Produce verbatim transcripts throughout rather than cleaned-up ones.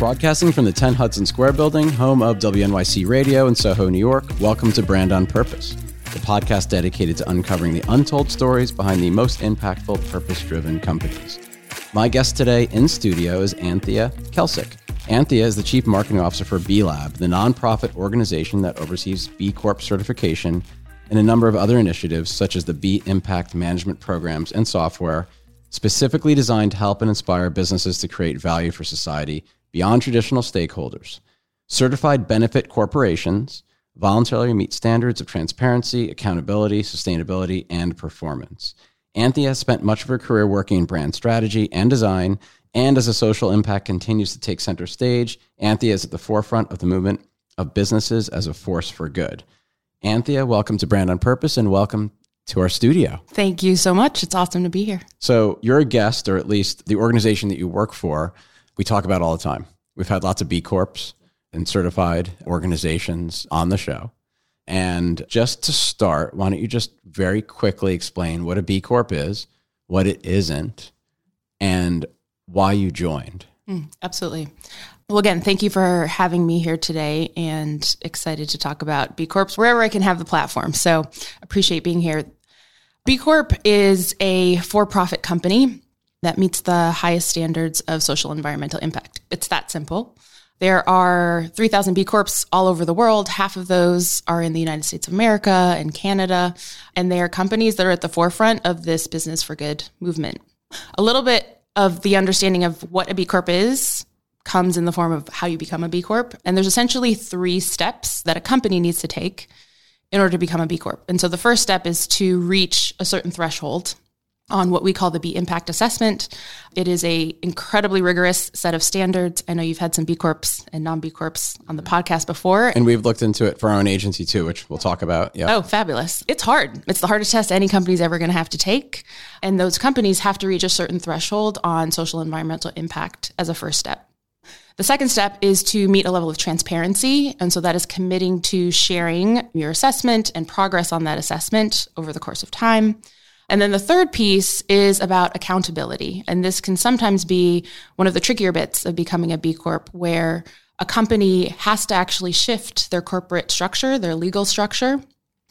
Broadcasting from the ten Hudson Square building, home of W N Y C Radio in Soho, New York, welcome to Brand on Purpose, the podcast dedicated to uncovering the untold stories behind the most impactful purpose-driven companies. My guest today in studio is Anthea Kelsick. Anthea is the Chief Marketing Officer for B Lab, the nonprofit organization that oversees B Corp certification and a number of other initiatives such as the B Impact Management Programs and software, specifically designed to help and inspire businesses to create value for society beyond traditional stakeholders. Certified benefit corporations voluntarily meet standards of transparency, accountability, sustainability, and performance. Anthea has spent much of her career working in brand strategy and design, and as a social impact continues to take center stage, Anthea is at the forefront of the movement of businesses as a force for good. Anthea, welcome to Brand on Purpose, and welcome to our studio. Thank you so much. It's awesome to be here. So you're a guest, or at least the organization that you work for, we talk about all the time. We've had lots of B Corps and certified organizations on the show. And just to start, why don't you just very quickly explain what a B Corp is, what it isn't, and why you joined? Mm, absolutely. Well, again, thank you for having me here today, and excited to talk about B Corps wherever I can have the platform. So appreciate being here. B Corp is a for-profit company that meets the highest standards of social and environmental impact. It's that simple. There are three thousand B Corps all over the world. Half of those are in the United States of America and Canada, and they are companies that are at the forefront of this business for good movement. A little bit of the understanding of what a B Corp is comes in the form of how you become a B Corp, and there's essentially three steps that a company needs to take in order to become a B Corp. And so the first step is to reach a certain threshold on what we call the B Impact Assessment. It is an incredibly rigorous set of standards. I know you've had some B Corps and non-B Corps on the podcast before. And we've looked into it for our own agency too, which we'll talk about. Yeah. Oh, fabulous. It's hard. It's the hardest test any company's ever going to have to take. And those companies have to reach a certain threshold on social and environmental impact as a first step. The second step is to meet a level of transparency. And so that is committing to sharing your assessment and progress on that assessment over the course of time. And then the third piece is about accountability. And this can sometimes be one of the trickier bits of becoming a B Corp, where a company has to actually shift their corporate structure, their legal structure,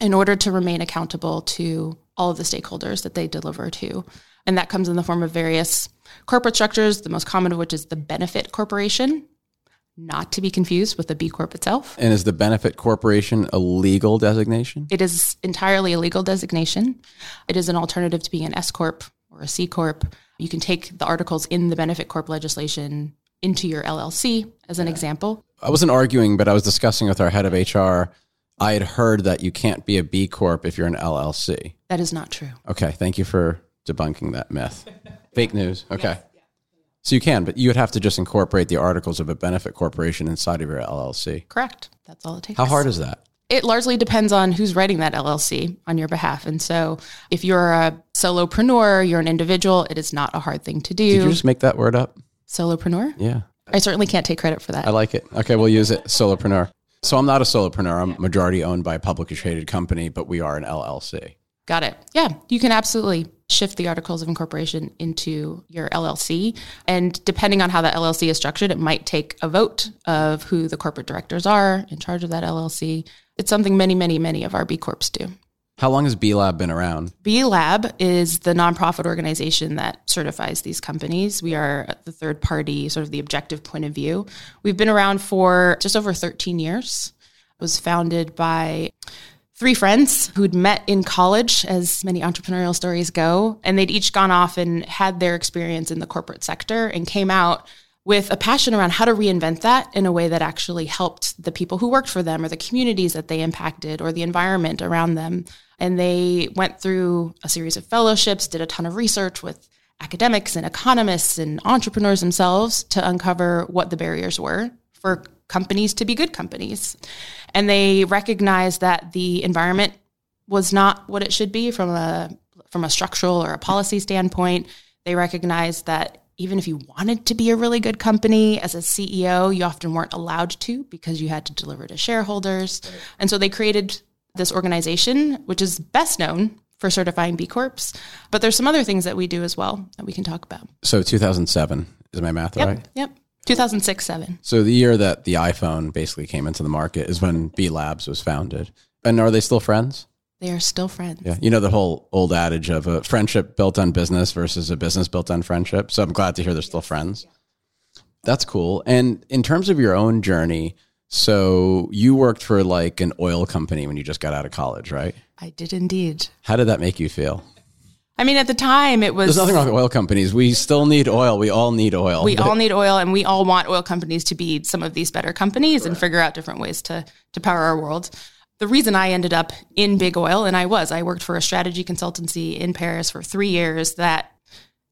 in order to remain accountable to all of the stakeholders that they deliver to. And that comes in the form of various corporate structures, the most common of which is the benefit corporation, not to be confused with the B Corp itself. And is the benefit corporation a legal designation? It is entirely a legal designation. It is an alternative to being an S Corp or a C Corp. You can take the articles in the benefit corp legislation into your L L C as an yeah. example. I wasn't arguing, but I was discussing with our head of H R. I had heard that you can't be a B Corp if you're an L L C. That is not true. Okay. Thank you for debunking that myth. Fake news. Okay. Yes. So you can, but you would have to just incorporate the articles of a benefit corporation inside of your L L C. Correct. That's all it takes. How hard is that? It largely depends on who's writing that L L C on your behalf. And so if you're a solopreneur, you're an individual, it is not a hard thing to do. Did you just make that word up? Solopreneur? Yeah. I certainly can't take credit for that. I like it. Okay, we'll use it. Solopreneur. So I'm not a solopreneur. I'm majority owned by a publicly traded company, but we are an L L C. Got it. Yeah, you can absolutely shift the articles of incorporation into your L L C. And depending on how that L L C is structured, it might take a vote of who the corporate directors are in charge of that L L C. It's something many, many, many of our B Corps do. How long has B Lab been around? B Lab is the nonprofit organization that certifies these companies. We are the third party, sort of the objective point of view. We've been around for just over thirteen years. It was founded by three friends who'd met in college, as many entrepreneurial stories go, and they'd each gone off and had their experience in the corporate sector and came out with a passion around how to reinvent that in a way that actually helped the people who worked for them, or the communities that they impacted, or the environment around them. And they went through a series of fellowships, did a ton of research with academics and economists and entrepreneurs themselves to uncover what the barriers were for companies to be good companies. And they recognized that the environment was not what it should be from a from a structural or a policy standpoint. They recognized that even if you wanted to be a really good company, as a C E O, you often weren't allowed to because you had to deliver to shareholders. And so they created this organization, which is best known for certifying B Corps. But there's some other things that we do as well that we can talk about. So two thousand seven, is my math yep, right? Yep. two thousand six, seven So the year that the iPhone basically came into the market is when B Labs was founded. And are they still friends? They are still friends. Yeah. You know, the whole old adage of a friendship built on business versus a business built on friendship. So I'm glad to hear they're still friends. That's cool. And in terms of your own journey, so you worked for like an oil company when you just got out of college, right? I did indeed. How did that make you feel? I mean, at the time it was... There's nothing wrong with oil companies. We still need oil. We all need oil. We but... all need oil, and we all want oil companies to be some of these better companies Correct. And figure out different ways to, to power our world. The reason I ended up in big oil, and I was, I worked for a strategy consultancy in Paris for three years that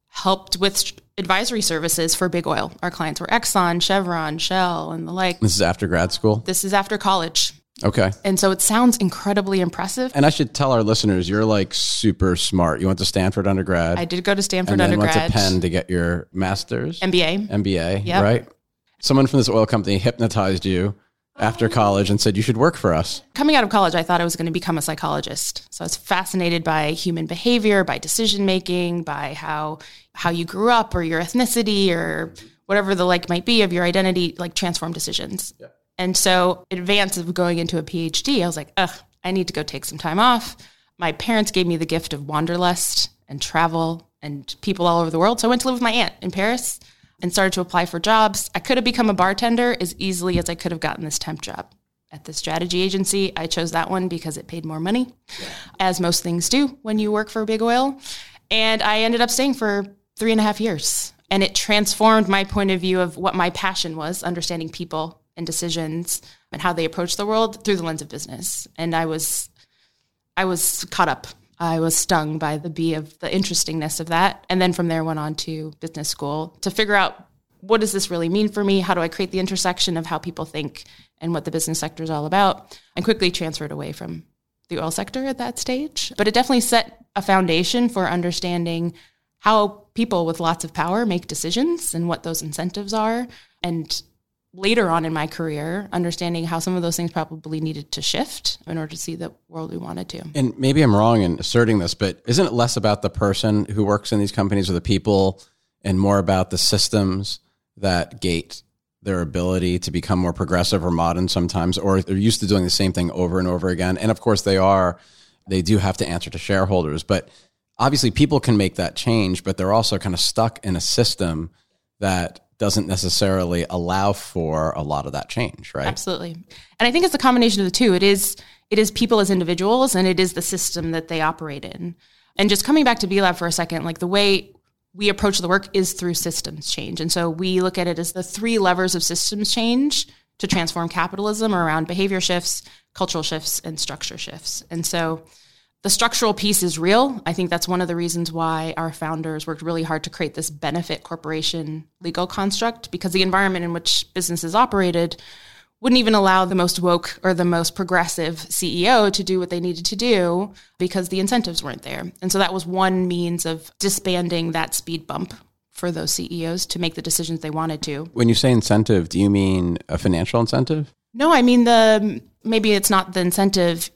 helped with advisory services for big oil. Our clients were Exxon, Chevron, Shell, and the like. This is after grad school? This is after college. Okay. And so it sounds incredibly impressive. And I should tell our listeners, you're like super smart. You went to Stanford undergrad. I did go to Stanford undergrad. And then undergrad. Went to Penn to get your master's. M B A. M B A, yep. Right? Someone from this oil company hypnotized you after college and said, you should work for us. Coming out of college, I thought I was going to become a psychologist. So I was fascinated by human behavior, by decision-making, by how how you grew up or your ethnicity or whatever the like might be of your identity, like transform decisions. Yeah. And so in advance of going into a P H D, I was like, ugh, I need to go take some time off. My parents gave me the gift of wanderlust and travel and people all over the world. So I went to live with my aunt in Paris and started to apply for jobs. I could have become a bartender as easily as I could have gotten this temp job at the strategy agency. I chose that one because it paid more money, yeah. as most things do when you work for big oil. And I ended up staying for three and a half years. And it transformed my point of view of what my passion was, understanding people and decisions and how they approach the world through the lens of business. And I was, I was caught up. I was stung by the bee of the interestingness of that. And then from there went on to business school to figure out, what does this really mean for me? How do I create the intersection of how people think and what the business sector is all about? And quickly transferred away from the oil sector at that stage. But it definitely set a foundation for understanding how people with lots of power make decisions and what those incentives are. And later on in my career, understanding how some of those things probably needed to shift in order to see the world we wanted to. And maybe I'm wrong in asserting this, but isn't it less about the person who works in these companies or the people and more about the systems that gate their ability to become more progressive or modern sometimes, or they're used to doing the same thing over and over again? And of course they are, they do have to answer to shareholders, but obviously people can make that change, but they're also kind of stuck in a system that doesn't necessarily allow for a lot of that change, right? Absolutely. And I think it's a combination of the two. It is it is people as individuals, and it is the system that they operate in. And just coming back to B Lab for a second, like the way we approach the work is through systems change. And so we look at it as the three levers of systems change to transform capitalism around behavior shifts, cultural shifts, and structure shifts. And so the structural piece is real. I think that's one of the reasons why our founders worked really hard to create this benefit corporation legal construct, because the environment in which businesses operated wouldn't even allow the most woke or the most progressive C E O to do what they needed to do because the incentives weren't there. And so that was one means of disbanding that speed bump for those C E Os to make the decisions they wanted to. When you say incentive, do you mean a financial incentive? No, I mean the maybe it's not the incentive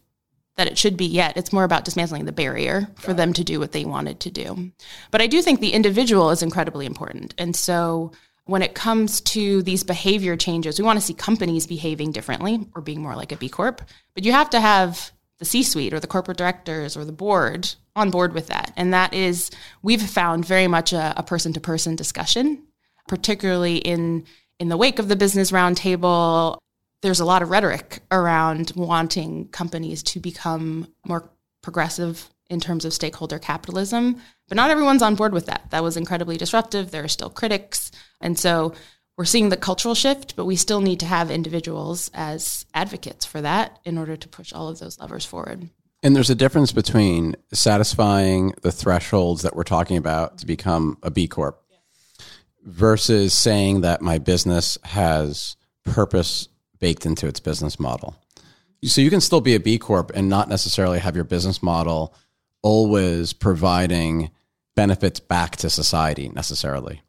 that it should be yet. It's more about dismantling the barrier for them to do what they wanted to do. But I do think the individual is incredibly important. And so when it comes to these behavior changes, we want to see companies behaving differently or being more like a B Corp. But you have to have the C-suite or the corporate directors or the board on board with that. And that is, we've found very much a, a person-to-person discussion, particularly in, in the wake of the Business Roundtable. There's a lot of rhetoric around wanting companies to become more progressive in terms of stakeholder capitalism, but not everyone's on board with that. That was incredibly disruptive. There are still critics. And so we're seeing the cultural shift, but we still need to have individuals as advocates for that in order to push all of those levers forward. And there's a difference between satisfying the thresholds that we're talking about to become a B Corp versus saying that my business has purpose baked into its business model. So you can still be a B Corp and not necessarily have your business model always providing benefits back to society necessarily,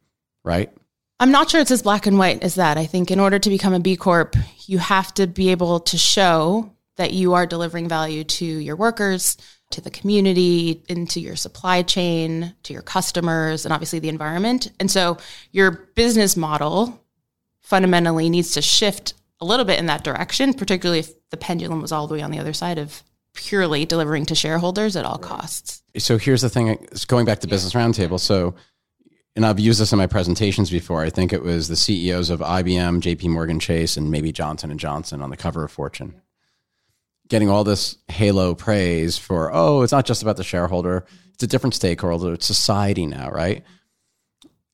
right? I'm not sure it's as black and white as that. I think in order to become a B Corp, you have to be able to show that you are delivering value to your workers, to the community, into your supply chain, to your customers, and obviously the environment. And so your business model fundamentally needs to shift a little bit in that direction, particularly if the pendulum was all the way on the other side of purely delivering to shareholders at all costs. So here's the thing, going back to Business Roundtable. So, and I've used this in my presentations before. I think it was the C E Os of I B M, J P Morgan Chase, and maybe Johnson and Johnson on the cover of Fortune, getting all this halo praise for, oh, it's not just about the shareholder. It's a different stakeholder. It's society now, right?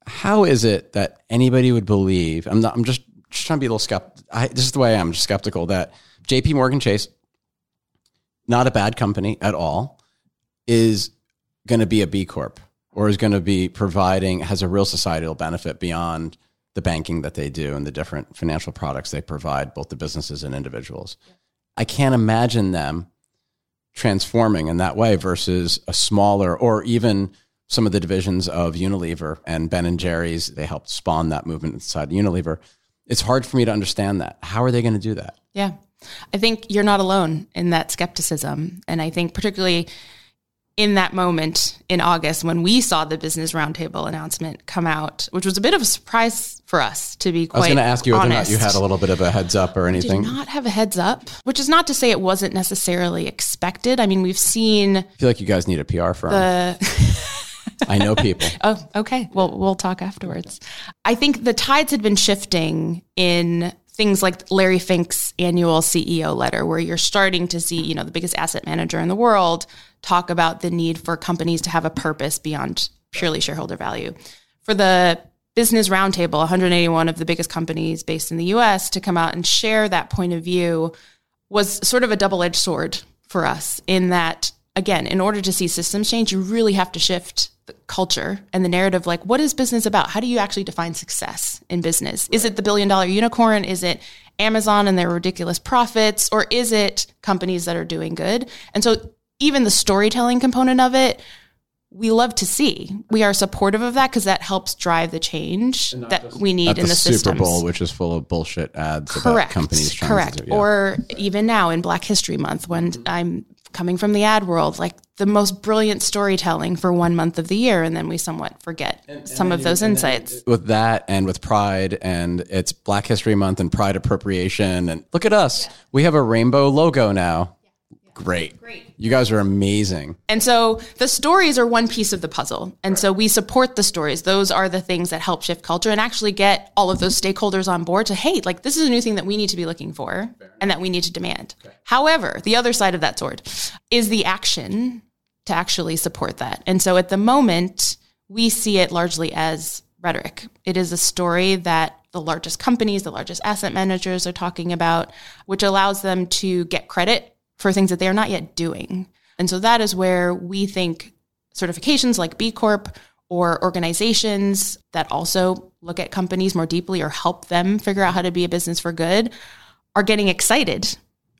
How is it that anybody would believe, I'm not, I'm just, just trying to be a little skeptical. I, this is the way I am, just skeptical that J P Morgan Chase, not a bad company at all, is going to be a B Corp or is going to be providing, has a real societal benefit beyond the banking that they do and the different financial products they provide, both the businesses and individuals. Yeah. I can't imagine them transforming in that way versus a smaller, or even some of the divisions of Unilever and Ben and Jerry's. They helped spawn that movement inside Unilever. It's hard for me to understand that. How are they going to do that? Yeah. I think you're not alone in that skepticism. And I think particularly in that moment in August, when we saw the Business Roundtable announcement come out, which was a bit of a surprise for us, to be quite honest. I was going to ask you whether or not you had a little bit of a heads up or anything. We did not have a heads up, which is not to say it wasn't necessarily expected. I mean, we've seen... I feel like you guys need a P R firm. The... I know people. Oh, okay. Well, we'll talk afterwards. I think the tides had been shifting in... things like Larry Fink's annual C E O letter, where you're starting to see, you know, the biggest asset manager in the world talk about the need for companies to have a purpose beyond purely shareholder value. For the Business Roundtable, one hundred eighty-one of the biggest companies based in the U S to come out and share that point of view was sort of a double-edged sword for us, in that, again, in order to see systems change, you really have to shift the culture and the narrative. Like, what is business about? How do you actually define success in business? Is it the billion dollar unicorn? Is it Amazon and their ridiculous profits? Or is it companies that are doing good? And so even the storytelling component of it, we love to see. We are supportive of that because that helps drive the change that we need in the, the systems. Super Bowl, which is full of bullshit ads. Correct. About companies trying Correct. To do, yeah. Or even now in Black History Month, when mm-hmm. I'm coming from the ad world, like the most brilliant storytelling for one month of the year. And then we somewhat forget and, and some of you, those insights. With that and with Pride, and it's Black History Month and Pride appropriation. And look at us. Yeah. We have a rainbow logo now. Yeah. Yeah. Great. Great. You guys are amazing. And so the stories are one piece of the puzzle. And right. so we support the stories. Those are the things that help shift culture and actually get all of those stakeholders on board to, hey, like this is a new thing that we need to be looking for and that we need to demand. Okay. However, the other side of that sword is the action to actually support that. And so at the moment, we see it largely as rhetoric. It is a story that the largest companies, the largest asset managers are talking about, which allows them to get credit for things that they are not yet doing. And so that is where we think certifications like B Corp or organizations that also look at companies more deeply or help them figure out how to be a business for good are getting excited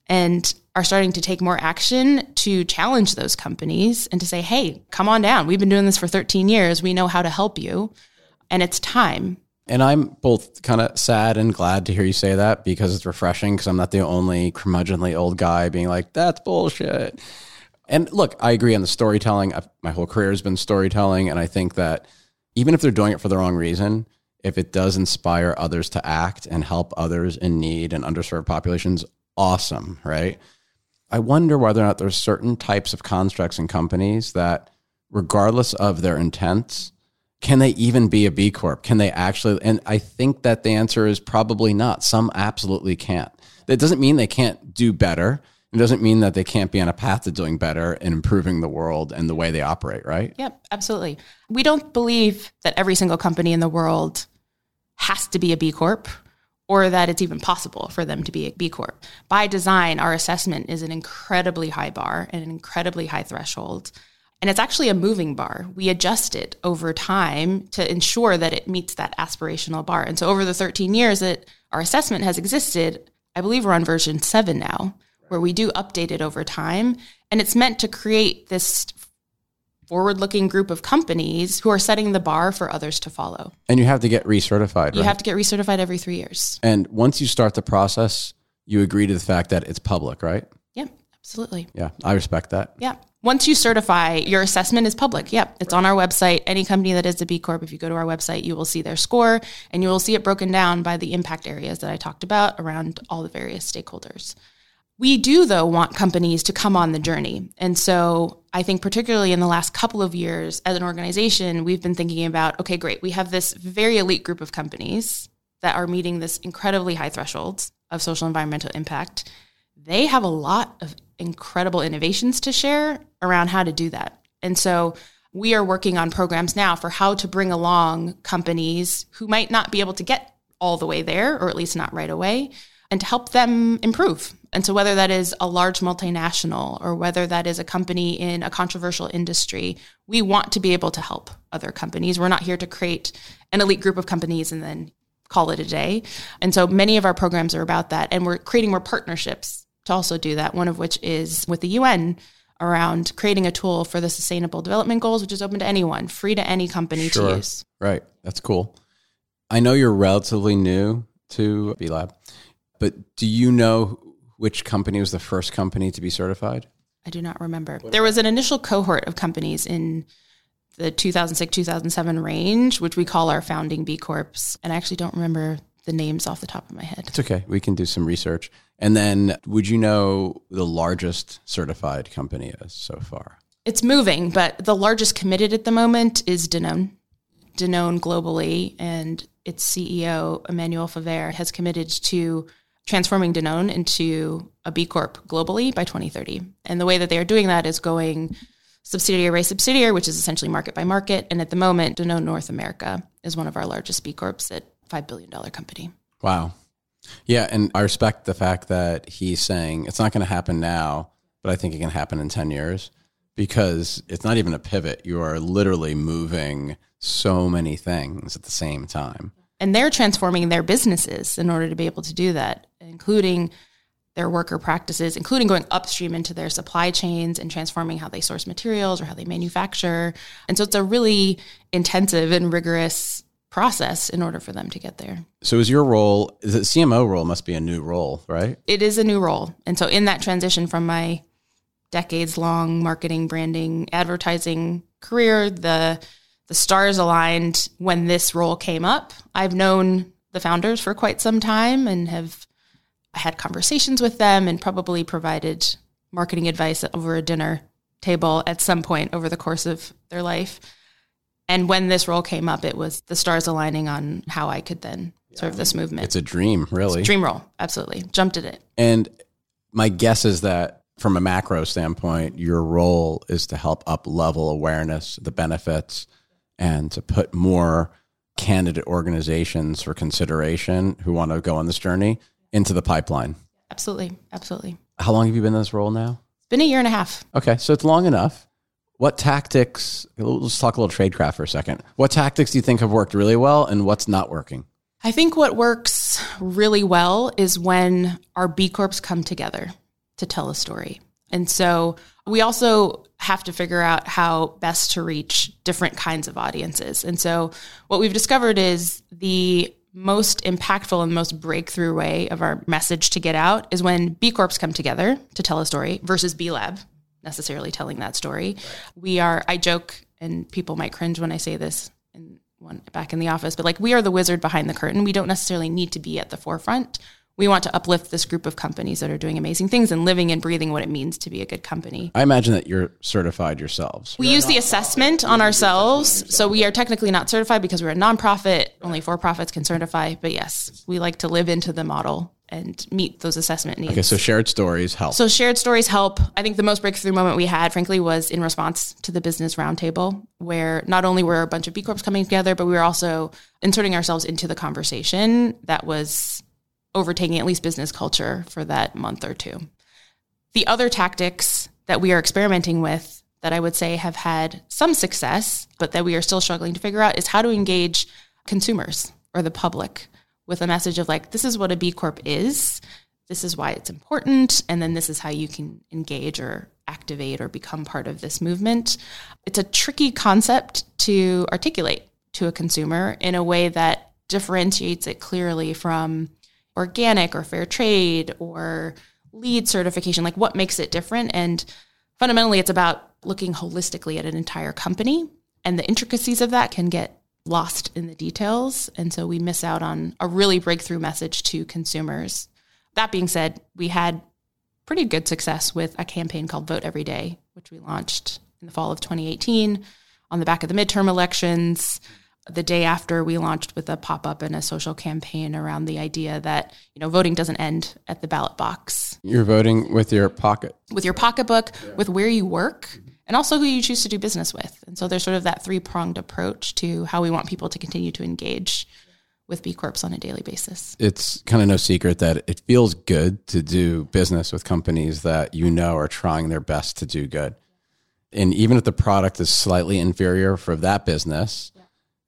and are starting to take more action to challenge those companies and to say, hey, come on down. We've been doing this for thirteen years. We know how to help you. And it's time. And I'm both kind of sad and glad to hear you say that, because it's refreshing, because I'm not the only curmudgeonly old guy being like, that's bullshit. And look, I agree on the storytelling. I've, my whole career has been storytelling. And I think that even if they're doing it for the wrong reason, if it does inspire others to act and help others in need and underserved populations, awesome, right? I wonder whether or not there's certain types of constructs in companies that, regardless of their intents, can they even be a B Corp? Can they actually? And I think that the answer is probably not. Some absolutely can't. That doesn't mean they can't do better. It doesn't mean that they can't be on a path to doing better and improving the world and the way they operate, right? Yep, absolutely. We don't believe that every single company in the world has to be a B Corp, or that it's even possible for them to be a B Corp. By design, our assessment is an incredibly high bar and an incredibly high threshold. And it's actually a moving bar. We adjust it over time to ensure that it meets that aspirational bar. And so over the thirteen years that our assessment has existed, I believe we're on version seven now, where we do update it over time. And it's meant to create this forward-looking group of companies who are setting the bar for others to follow. And you have to get recertified, right? You have to get recertified every three years. And once you start the process, you agree to the fact that it's public, right? Yeah, Absolutely. Yeah, I respect that. Yeah. Once you certify, your assessment is public. Yep. It's right. on our website. Any company that is a B Corp, if you go to our website, you will see their score and you will see it broken down by the impact areas that I talked about around all the various stakeholders. We do, though, want companies to come on the journey. And so I think particularly in the last couple of years as an organization, we've been thinking about, okay, great. We have this very elite group of companies that are meeting this incredibly high thresholds of social environmental impact. They have a lot of incredible innovations to share around how to do that. And so we are working on programs now for how to bring along companies who might not be able to get all the way there, or at least not right away, and to help them improve. And so whether that is a large multinational or whether that is a company in a controversial industry, we want to be able to help other companies. We're not here to create an elite group of companies and then call it a day. And so many of our programs are about that. And we're creating more partnerships to also do that, one of which is with the U N around creating a tool for the Sustainable Development Goals, which is open to anyone, free to any company sure. to use. Right. That's cool. I know you're relatively new to B Lab, but do you know which company was the first company to be certified? I do not remember. There was an initial cohort of companies in the two thousand six, two thousand seven range, which we call our founding B Corps. And I actually don't remember the names off the top of my head. It's okay. We can do some research. And then would you know the largest certified company is so far? It's moving, but the largest committed at the moment is Danone. Danone globally, and its C E O, Emmanuel Favere, has committed to transforming Danone into a B Corp globally by twenty thirty. And the way that they are doing that is going subsidiary by subsidiary, which is essentially market by market. And at the moment, Danone North America is one of our largest B Corps at five billion dollars company. Wow. Yeah. And I respect the fact that he's saying it's not going to happen now, but I think it can happen in ten years because it's not even a pivot. You are literally moving so many things at the same time. And they're transforming their businesses in order to be able to do that, including their worker practices, including going upstream into their supply chains and transforming how they source materials or how they manufacture. And so it's a really intensive and rigorous process in order for them to get there. So is your role, is the C M O role must be a new role, right? It is a new role. And so in that transition from my decades-long marketing, branding, advertising career, the the stars aligned when this role came up. I've known the founders for quite some time and have I had conversations with them and probably provided marketing advice over a dinner table at some point over the course of their life. And when this role came up, it was the stars aligning on how I could then yeah, serve I mean, this movement. It's a dream, really. It's a dream role. Absolutely. Jumped at it. And my guess is that from a macro standpoint, your role is to help up level awareness, the benefits, and to put more candidate organizations for consideration who want to go on this journey into the pipeline. Absolutely. Absolutely. How long have you been in this role now? It's been a year and a half. Okay. So it's long enough. What tactics, let's talk a little tradecraft for a second. What tactics do you think have worked really well and what's not working? I think what works really well is when our B Corps come together to tell a story. And so we also have to figure out how best to reach different kinds of audiences. And so what we've discovered is the most impactful and most breakthrough way of our message to get out is when B Corps come together to tell a story versus B Lab necessarily telling that story. We are, I joke, and people might cringe when I say this in one back in the office, but like we are the wizard behind the curtain. We don't necessarily need to be at the forefront. We want to uplift this group of companies that are doing amazing things and living and breathing what it means to be a good company. I imagine that you're certified yourselves. We you're use the assessment on ourselves. So we are technically not certified because we're a nonprofit. Right. Only for-profits can certify. But yes, we like to live into the model and meet those assessment needs. Okay, so shared stories help. So shared stories help. I think the most breakthrough moment we had, frankly, was in response to the Business Roundtable, where not only were a bunch of B Corps coming together, but we were also inserting ourselves into the conversation that was overtaking at least business culture for that month or two. The other tactics that we are experimenting with that I would say have had some success, but that we are still struggling to figure out is how to engage consumers or the public with a message of like, this is what a B Corp is, this is why it's important, and then this is how you can engage or activate or become part of this movement. It's a tricky concept to articulate to a consumer in a way that differentiates it clearly from organic or fair trade or LEED certification, like what makes it different. And fundamentally, it's about looking holistically at an entire company, and the intricacies of that can get lost in the details. And so we miss out on a really breakthrough message to consumers. That being said, we had pretty good success with a campaign called Vote Every Day, which we launched in the fall of twenty eighteen on the back of the midterm elections. The day after, we launched with a pop-up and a social campaign around the idea that, you know, voting doesn't end at the ballot box. You're voting with your pocket. With your pocketbook, yeah. With where you work, and also who you choose to do business with. And so there's sort of that three-pronged approach to how we want people to continue to engage with B Corps on a daily basis. It's kind of no secret that it feels good to do business with companies that you know are trying their best to do good. And even if the product is slightly inferior for that business,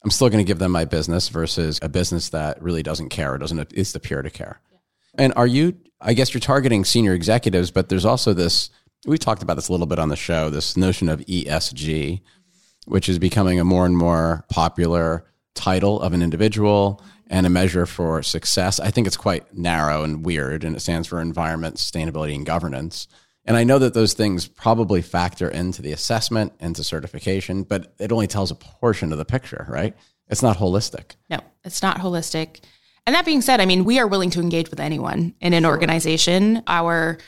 I'm still going to give them my business versus a business that really doesn't care or doesn't, it's the peer to care. Yeah. And are you, I guess you're targeting senior executives, but there's also this, we talked about this a little bit on the show, this notion of E S G, mm-hmm. which is becoming a more and more popular title of an individual mm-hmm. and a measure for success. I think it's quite narrow and weird, and it stands for environment, sustainability, and governance. And I know that those things probably factor into the assessment, into certification, but it only tells a portion of the picture, right? It's not holistic. No, it's not holistic. And that being said, I mean, we are willing to engage with anyone in an sure. organization. Our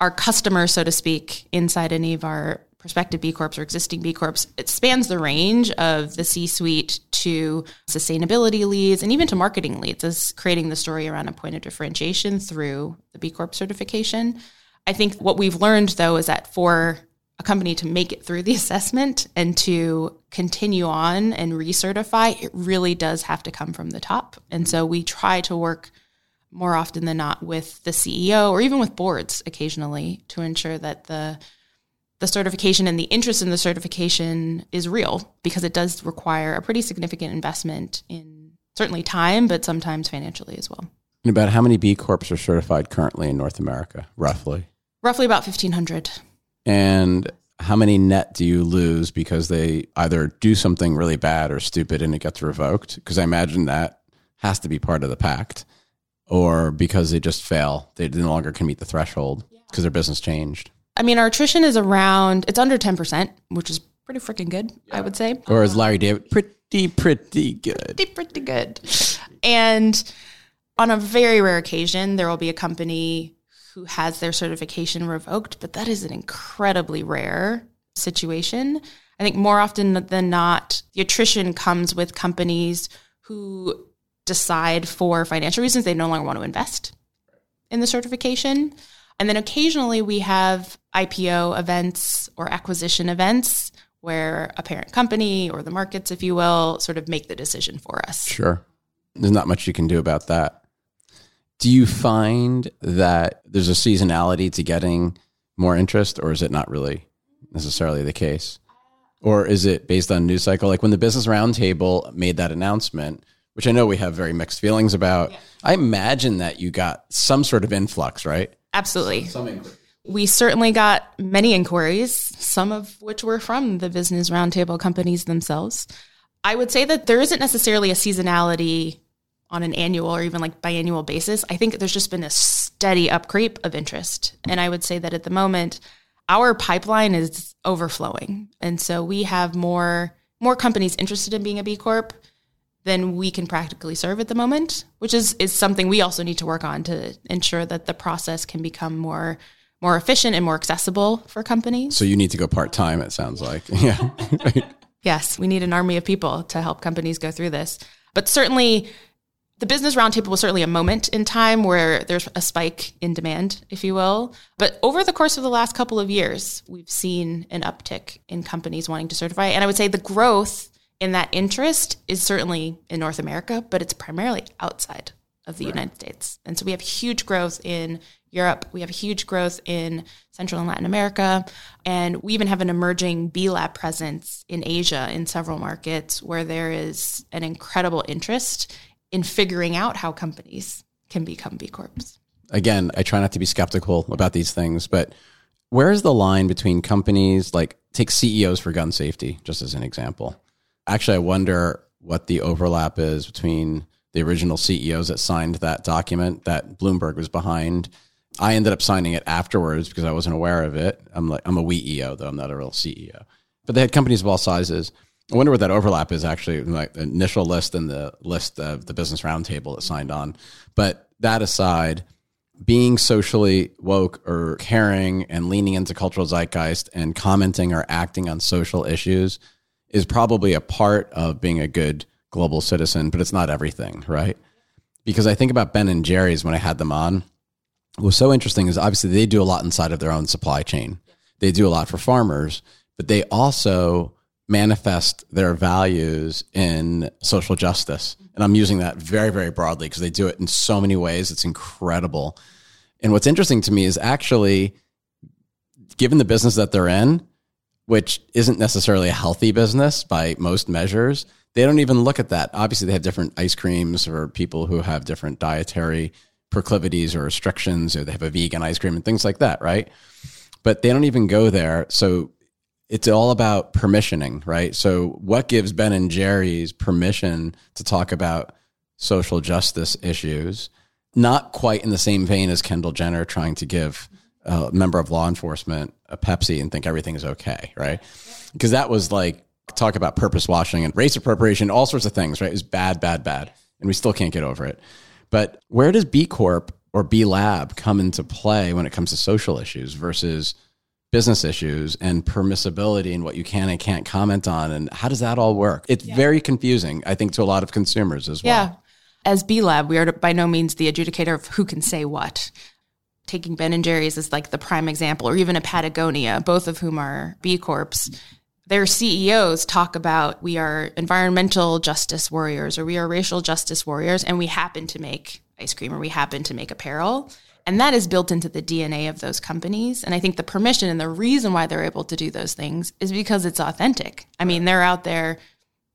our customers, so to speak, inside any of our prospective B Corps or existing B Corps, it spans the range of the C-suite to sustainability leads and even to marketing leads, as creating the story around a point of differentiation through the B Corp certification. I think what we've learned, though, is that for a company to make it through the assessment and to continue on and recertify, it really does have to come from the top. And so we try to work more often than not with the C E O or even with boards occasionally to ensure that the the certification and the interest in the certification is real, because it does require a pretty significant investment in certainly time, but sometimes financially as well. And about how many B Corps are certified currently in North America, roughly? Roughly about fifteen hundred. And how many net do you lose because they either do something really bad or stupid and it gets revoked? Because I imagine that has to be part of the pact. Or because they just fail, they no longer can meet the threshold because yeah. their business changed. I mean, our attrition is around, it's under ten percent, which is pretty freaking good, yeah. I would say. Or as Larry David, pretty, pretty good. Pretty, pretty good. And on a very rare occasion, there will be a company who has their certification revoked, but that is an incredibly rare situation. I think more often than not, the attrition comes with companies who decide for financial reasons they no longer want to invest in the certification. And then occasionally we have I P O events or acquisition events where a parent company or the markets, if you will, sort of make the decision for us. Sure. There's not much you can do about that. Do you find that there's a seasonality to getting more interest, or is it not really necessarily the case? Or is it based on news cycle? Like when the Business Roundtable made that announcement, which I know we have very mixed feelings about, yeah. I imagine that you got some sort of influx, right? Absolutely. Some, some inquiries. We certainly got many inquiries, some of which were from the Business Roundtable companies themselves. I would say that there isn't necessarily a seasonality on an annual or even like biannual basis. I think there's just been a steady upcreep of interest. And I would say that at the moment, our pipeline is overflowing. And so we have more more companies interested in being a B Corp than we can practically serve at the moment, which is is something we also need to work on to ensure that the process can become more more efficient and more accessible for companies. So you need to go part-time, it sounds like. Yeah. Yes, we need an army of people to help companies go through this. But certainly, the Business Roundtable was certainly a moment in time where there's a spike in demand, if you will. But over the course of the last couple of years, we've seen an uptick in companies wanting to certify. And I would say the growth in that interest is certainly in North America, but it's primarily outside of the right. United States. And so we have huge growth in Europe. We have huge growth in Central and Latin America. And we even have an emerging B Lab presence in Asia in several markets where there is an incredible interest in figuring out how companies can become B Corps. Again, I try not to be skeptical about these things, but where is the line between companies, like take C E Os for gun safety, just as an example? Actually, I wonder what the overlap is between the original C E Os that signed that document that Bloomberg was behind I ended up signing it afterwards because I wasn't aware of it. I'm like, I'm a W E O though. I'm not a real C E O, but they had companies of all sizes. I wonder what that overlap is actually, like the initial list and the list of the Business Roundtable that signed on. But that aside, being socially woke or caring and leaning into cultural zeitgeist and commenting or acting on social issues is probably a part of being a good global citizen, but it's not everything, right? Because I think about Ben and Jerry's when I had them on. What's so interesting is obviously they do a lot inside of their own supply chain. They do a lot for farmers, but they also manifest their values in social justice. And I'm using that very, very broadly because they do it in so many ways. It's incredible. And what's interesting to me is actually, given the business that they're in, which isn't necessarily a healthy business by most measures, they don't even look at that. Obviously, they have different ice creams for people who have different dietary proclivities or restrictions, or they have a vegan ice cream and things like that, right? But they don't even go there. So it's all about permissioning, right? So what gives Ben and Jerry's permission to talk about social justice issues? Not quite in the same vein as Kendall Jenner trying to give a member of law enforcement a Pepsi and think everything is okay, right? Because that was like, talk about purpose washing and race appropriation, all sorts of things, right? It was bad, bad, bad. And we still can't get over it. But where does B Corp or B Lab come into play when it comes to social issues versus business issues and permissibility and what you can and can't comment on? And how does that all work? It's yeah. very confusing, I think, to a lot of consumers as well. Yeah. As B Lab, we are by no means the adjudicator of who can say what. Taking Ben and Jerry's is like the prime example, or even a Patagonia, both of whom are B Corps. Their C E Os talk about, we are environmental justice warriors, or we are racial justice warriors, and we happen to make ice cream, or we happen to make apparel. And that is built into the D N A of those companies. And I think the permission and the reason why they're able to do those things is because it's authentic. I mean, they're out there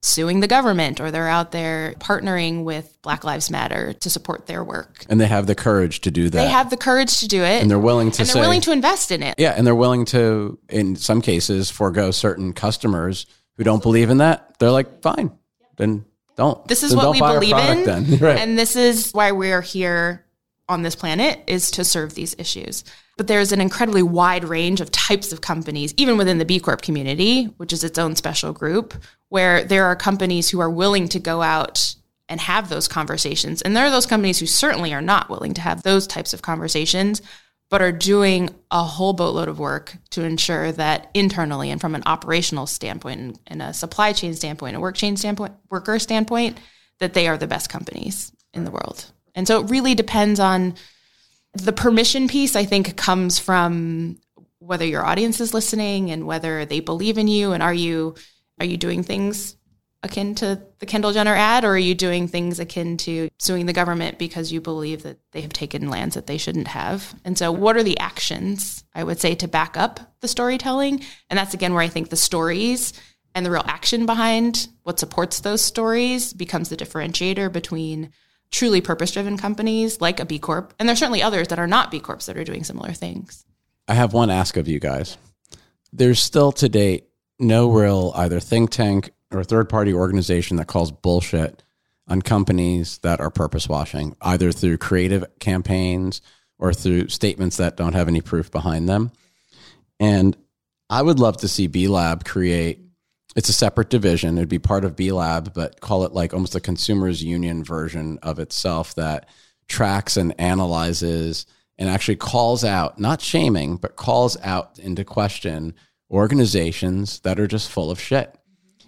suing the government, or they're out there partnering with Black Lives Matter to support their work. And they have the courage to do that. They have the courage to do it. And they're willing to And they're say, willing to invest in it. Yeah, and they're willing to, in some cases, forego certain customers who don't believe in that. They're like, fine, then don't. This is then what we believe in. Then. Right. And this is why we're here on this planet, is to serve these issues. But there's an incredibly wide range of types of companies, even within the B Corp community, which is its own special group, where there are companies who are willing to go out and have those conversations. And there are those companies who certainly are not willing to have those types of conversations, but are doing a whole boatload of work to ensure that internally and from an operational standpoint and a supply chain standpoint, a work chain standpoint, worker standpoint, that they are the best companies in the world. And so it really depends on the permission piece, I think, comes from whether your audience is listening and whether they believe in you. And are you are you doing things akin to the Kendall Jenner ad, or are you doing things akin to suing the government because you believe that they have taken lands that they shouldn't have? And so what are the actions, I would say, to back up the storytelling? And that's, again, where I think the stories and the real action behind what supports those stories becomes the differentiator between truly purpose-driven companies like a B Corp. And there's certainly others that are not B Corps that are doing similar things. I have one ask of you guys. There's still to date no real either think tank or third-party organization that calls bullshit on companies that are purpose washing, either through creative campaigns or through statements that don't have any proof behind them. And I would love to see B Lab create, it's a separate division. It'd be part of B Lab, but call it like almost a consumers union version of itself that tracks and analyzes and actually calls out, not shaming, but calls out into question organizations that are just full of shit.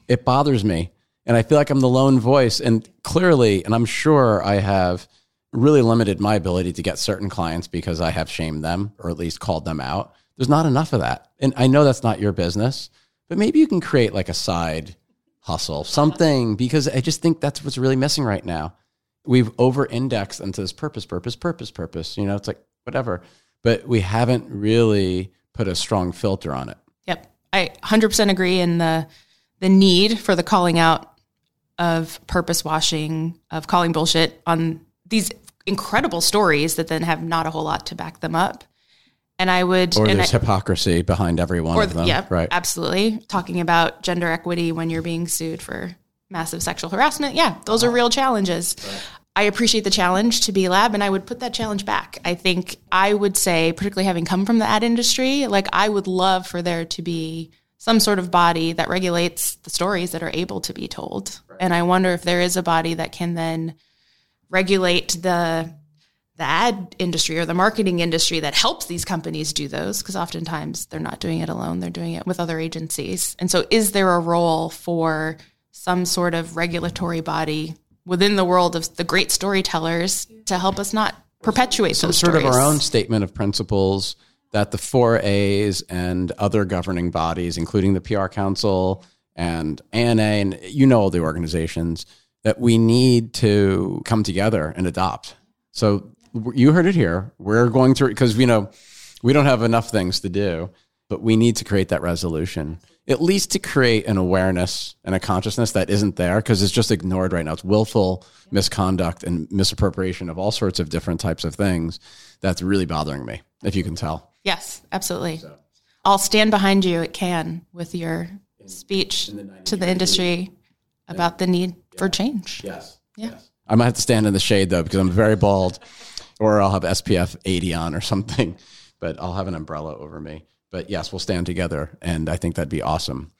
It bothers me. And I feel like I'm the lone voice. And clearly, and I'm sure I have really limited my ability to get certain clients because I have shamed them or at least called them out. There's not enough of that. And I know that's not your business, but maybe you can create like a side hustle, something, because I just think that's what's really missing right now. We've over-indexed into this purpose, purpose, purpose, purpose. You know, it's like, whatever. But we haven't really put a strong filter on it. Yep. I one hundred percent agree in the the need for the calling out of purpose washing, of calling bullshit on these incredible stories that then have not a whole lot to back them up. And I would, or there's I, hypocrisy behind every one or, of them. Yeah, right. Absolutely. Talking about gender equity when you're being sued for massive sexual harassment. Yeah, those wow. are real challenges. Right. I appreciate the challenge to B Lab, and I would put that challenge back. I think I would say, particularly having come from the ad industry, like I would love for there to be some sort of body that regulates the stories that are able to be told. Right. And I wonder if there is a body that can then regulate the the ad industry or the marketing industry that helps these companies do those, because oftentimes they're not doing it alone. They're doing it with other agencies. And so is there a role for some sort of regulatory body within the world of the great storytellers to help us not perpetuate so those sort stories? Sort of our own statement of principles that the four A's and other governing bodies, including the P R Council and A N A, and you know all the organizations, that we need to come together and adopt. So you heard it here. We're going through, because you know, we don't have enough things to do, but we need to create that resolution, at least to create an awareness and a consciousness that isn't there, because it's just ignored right now. It's willful misconduct and misappropriation of all sorts of different types of things. That's really bothering me, if you can tell. Yes, absolutely. So I'll stand behind you at Cannes with your in, speech in the to the industry yeah. about the need yeah. for change. Yes. Yeah. Yes. I might have to stand in the shade, though, because I'm very bald, or I'll have S P F eighty on or something, but I'll have an umbrella over me. But yes, we'll stand together, and I think that'd be awesome.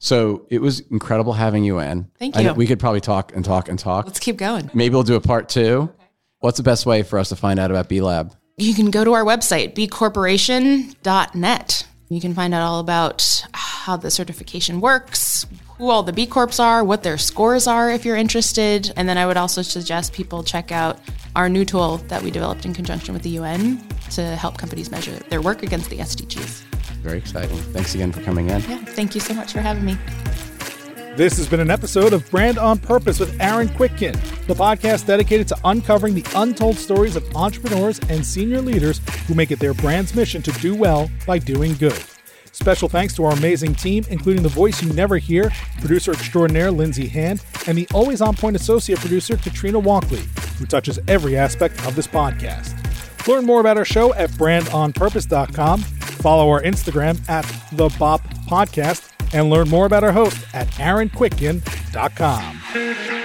So it was incredible having you, Anne. Thank you. I, we could probably talk and talk and talk. Let's keep going. Maybe we'll do a part two. Okay. What's the best way for us to find out about B Lab? You can go to our website, b corporation dot net. You can find out all about how the certification works, who all the B Corps are, what their scores are if you're interested. And then I would also suggest people check out our new tool that we developed in conjunction with the U N to help companies measure their work against the S D Gs. Very exciting. Thanks again for coming in. Yeah, thank you so much for having me. This has been an episode of Brand on Purpose with Aaron Quickkin, the podcast dedicated to uncovering the untold stories of entrepreneurs and senior leaders who make it their brand's mission to do well by doing good. Special thanks to our amazing team, including the voice you never hear, producer extraordinaire Lindsay Hand, and the always on-point associate producer Katrina Walkley, who touches every aspect of this podcast. Learn more about our show at brand on purpose dot com, follow our Instagram at The Bop Podcast, and learn more about our host at aaron quickkin dot com.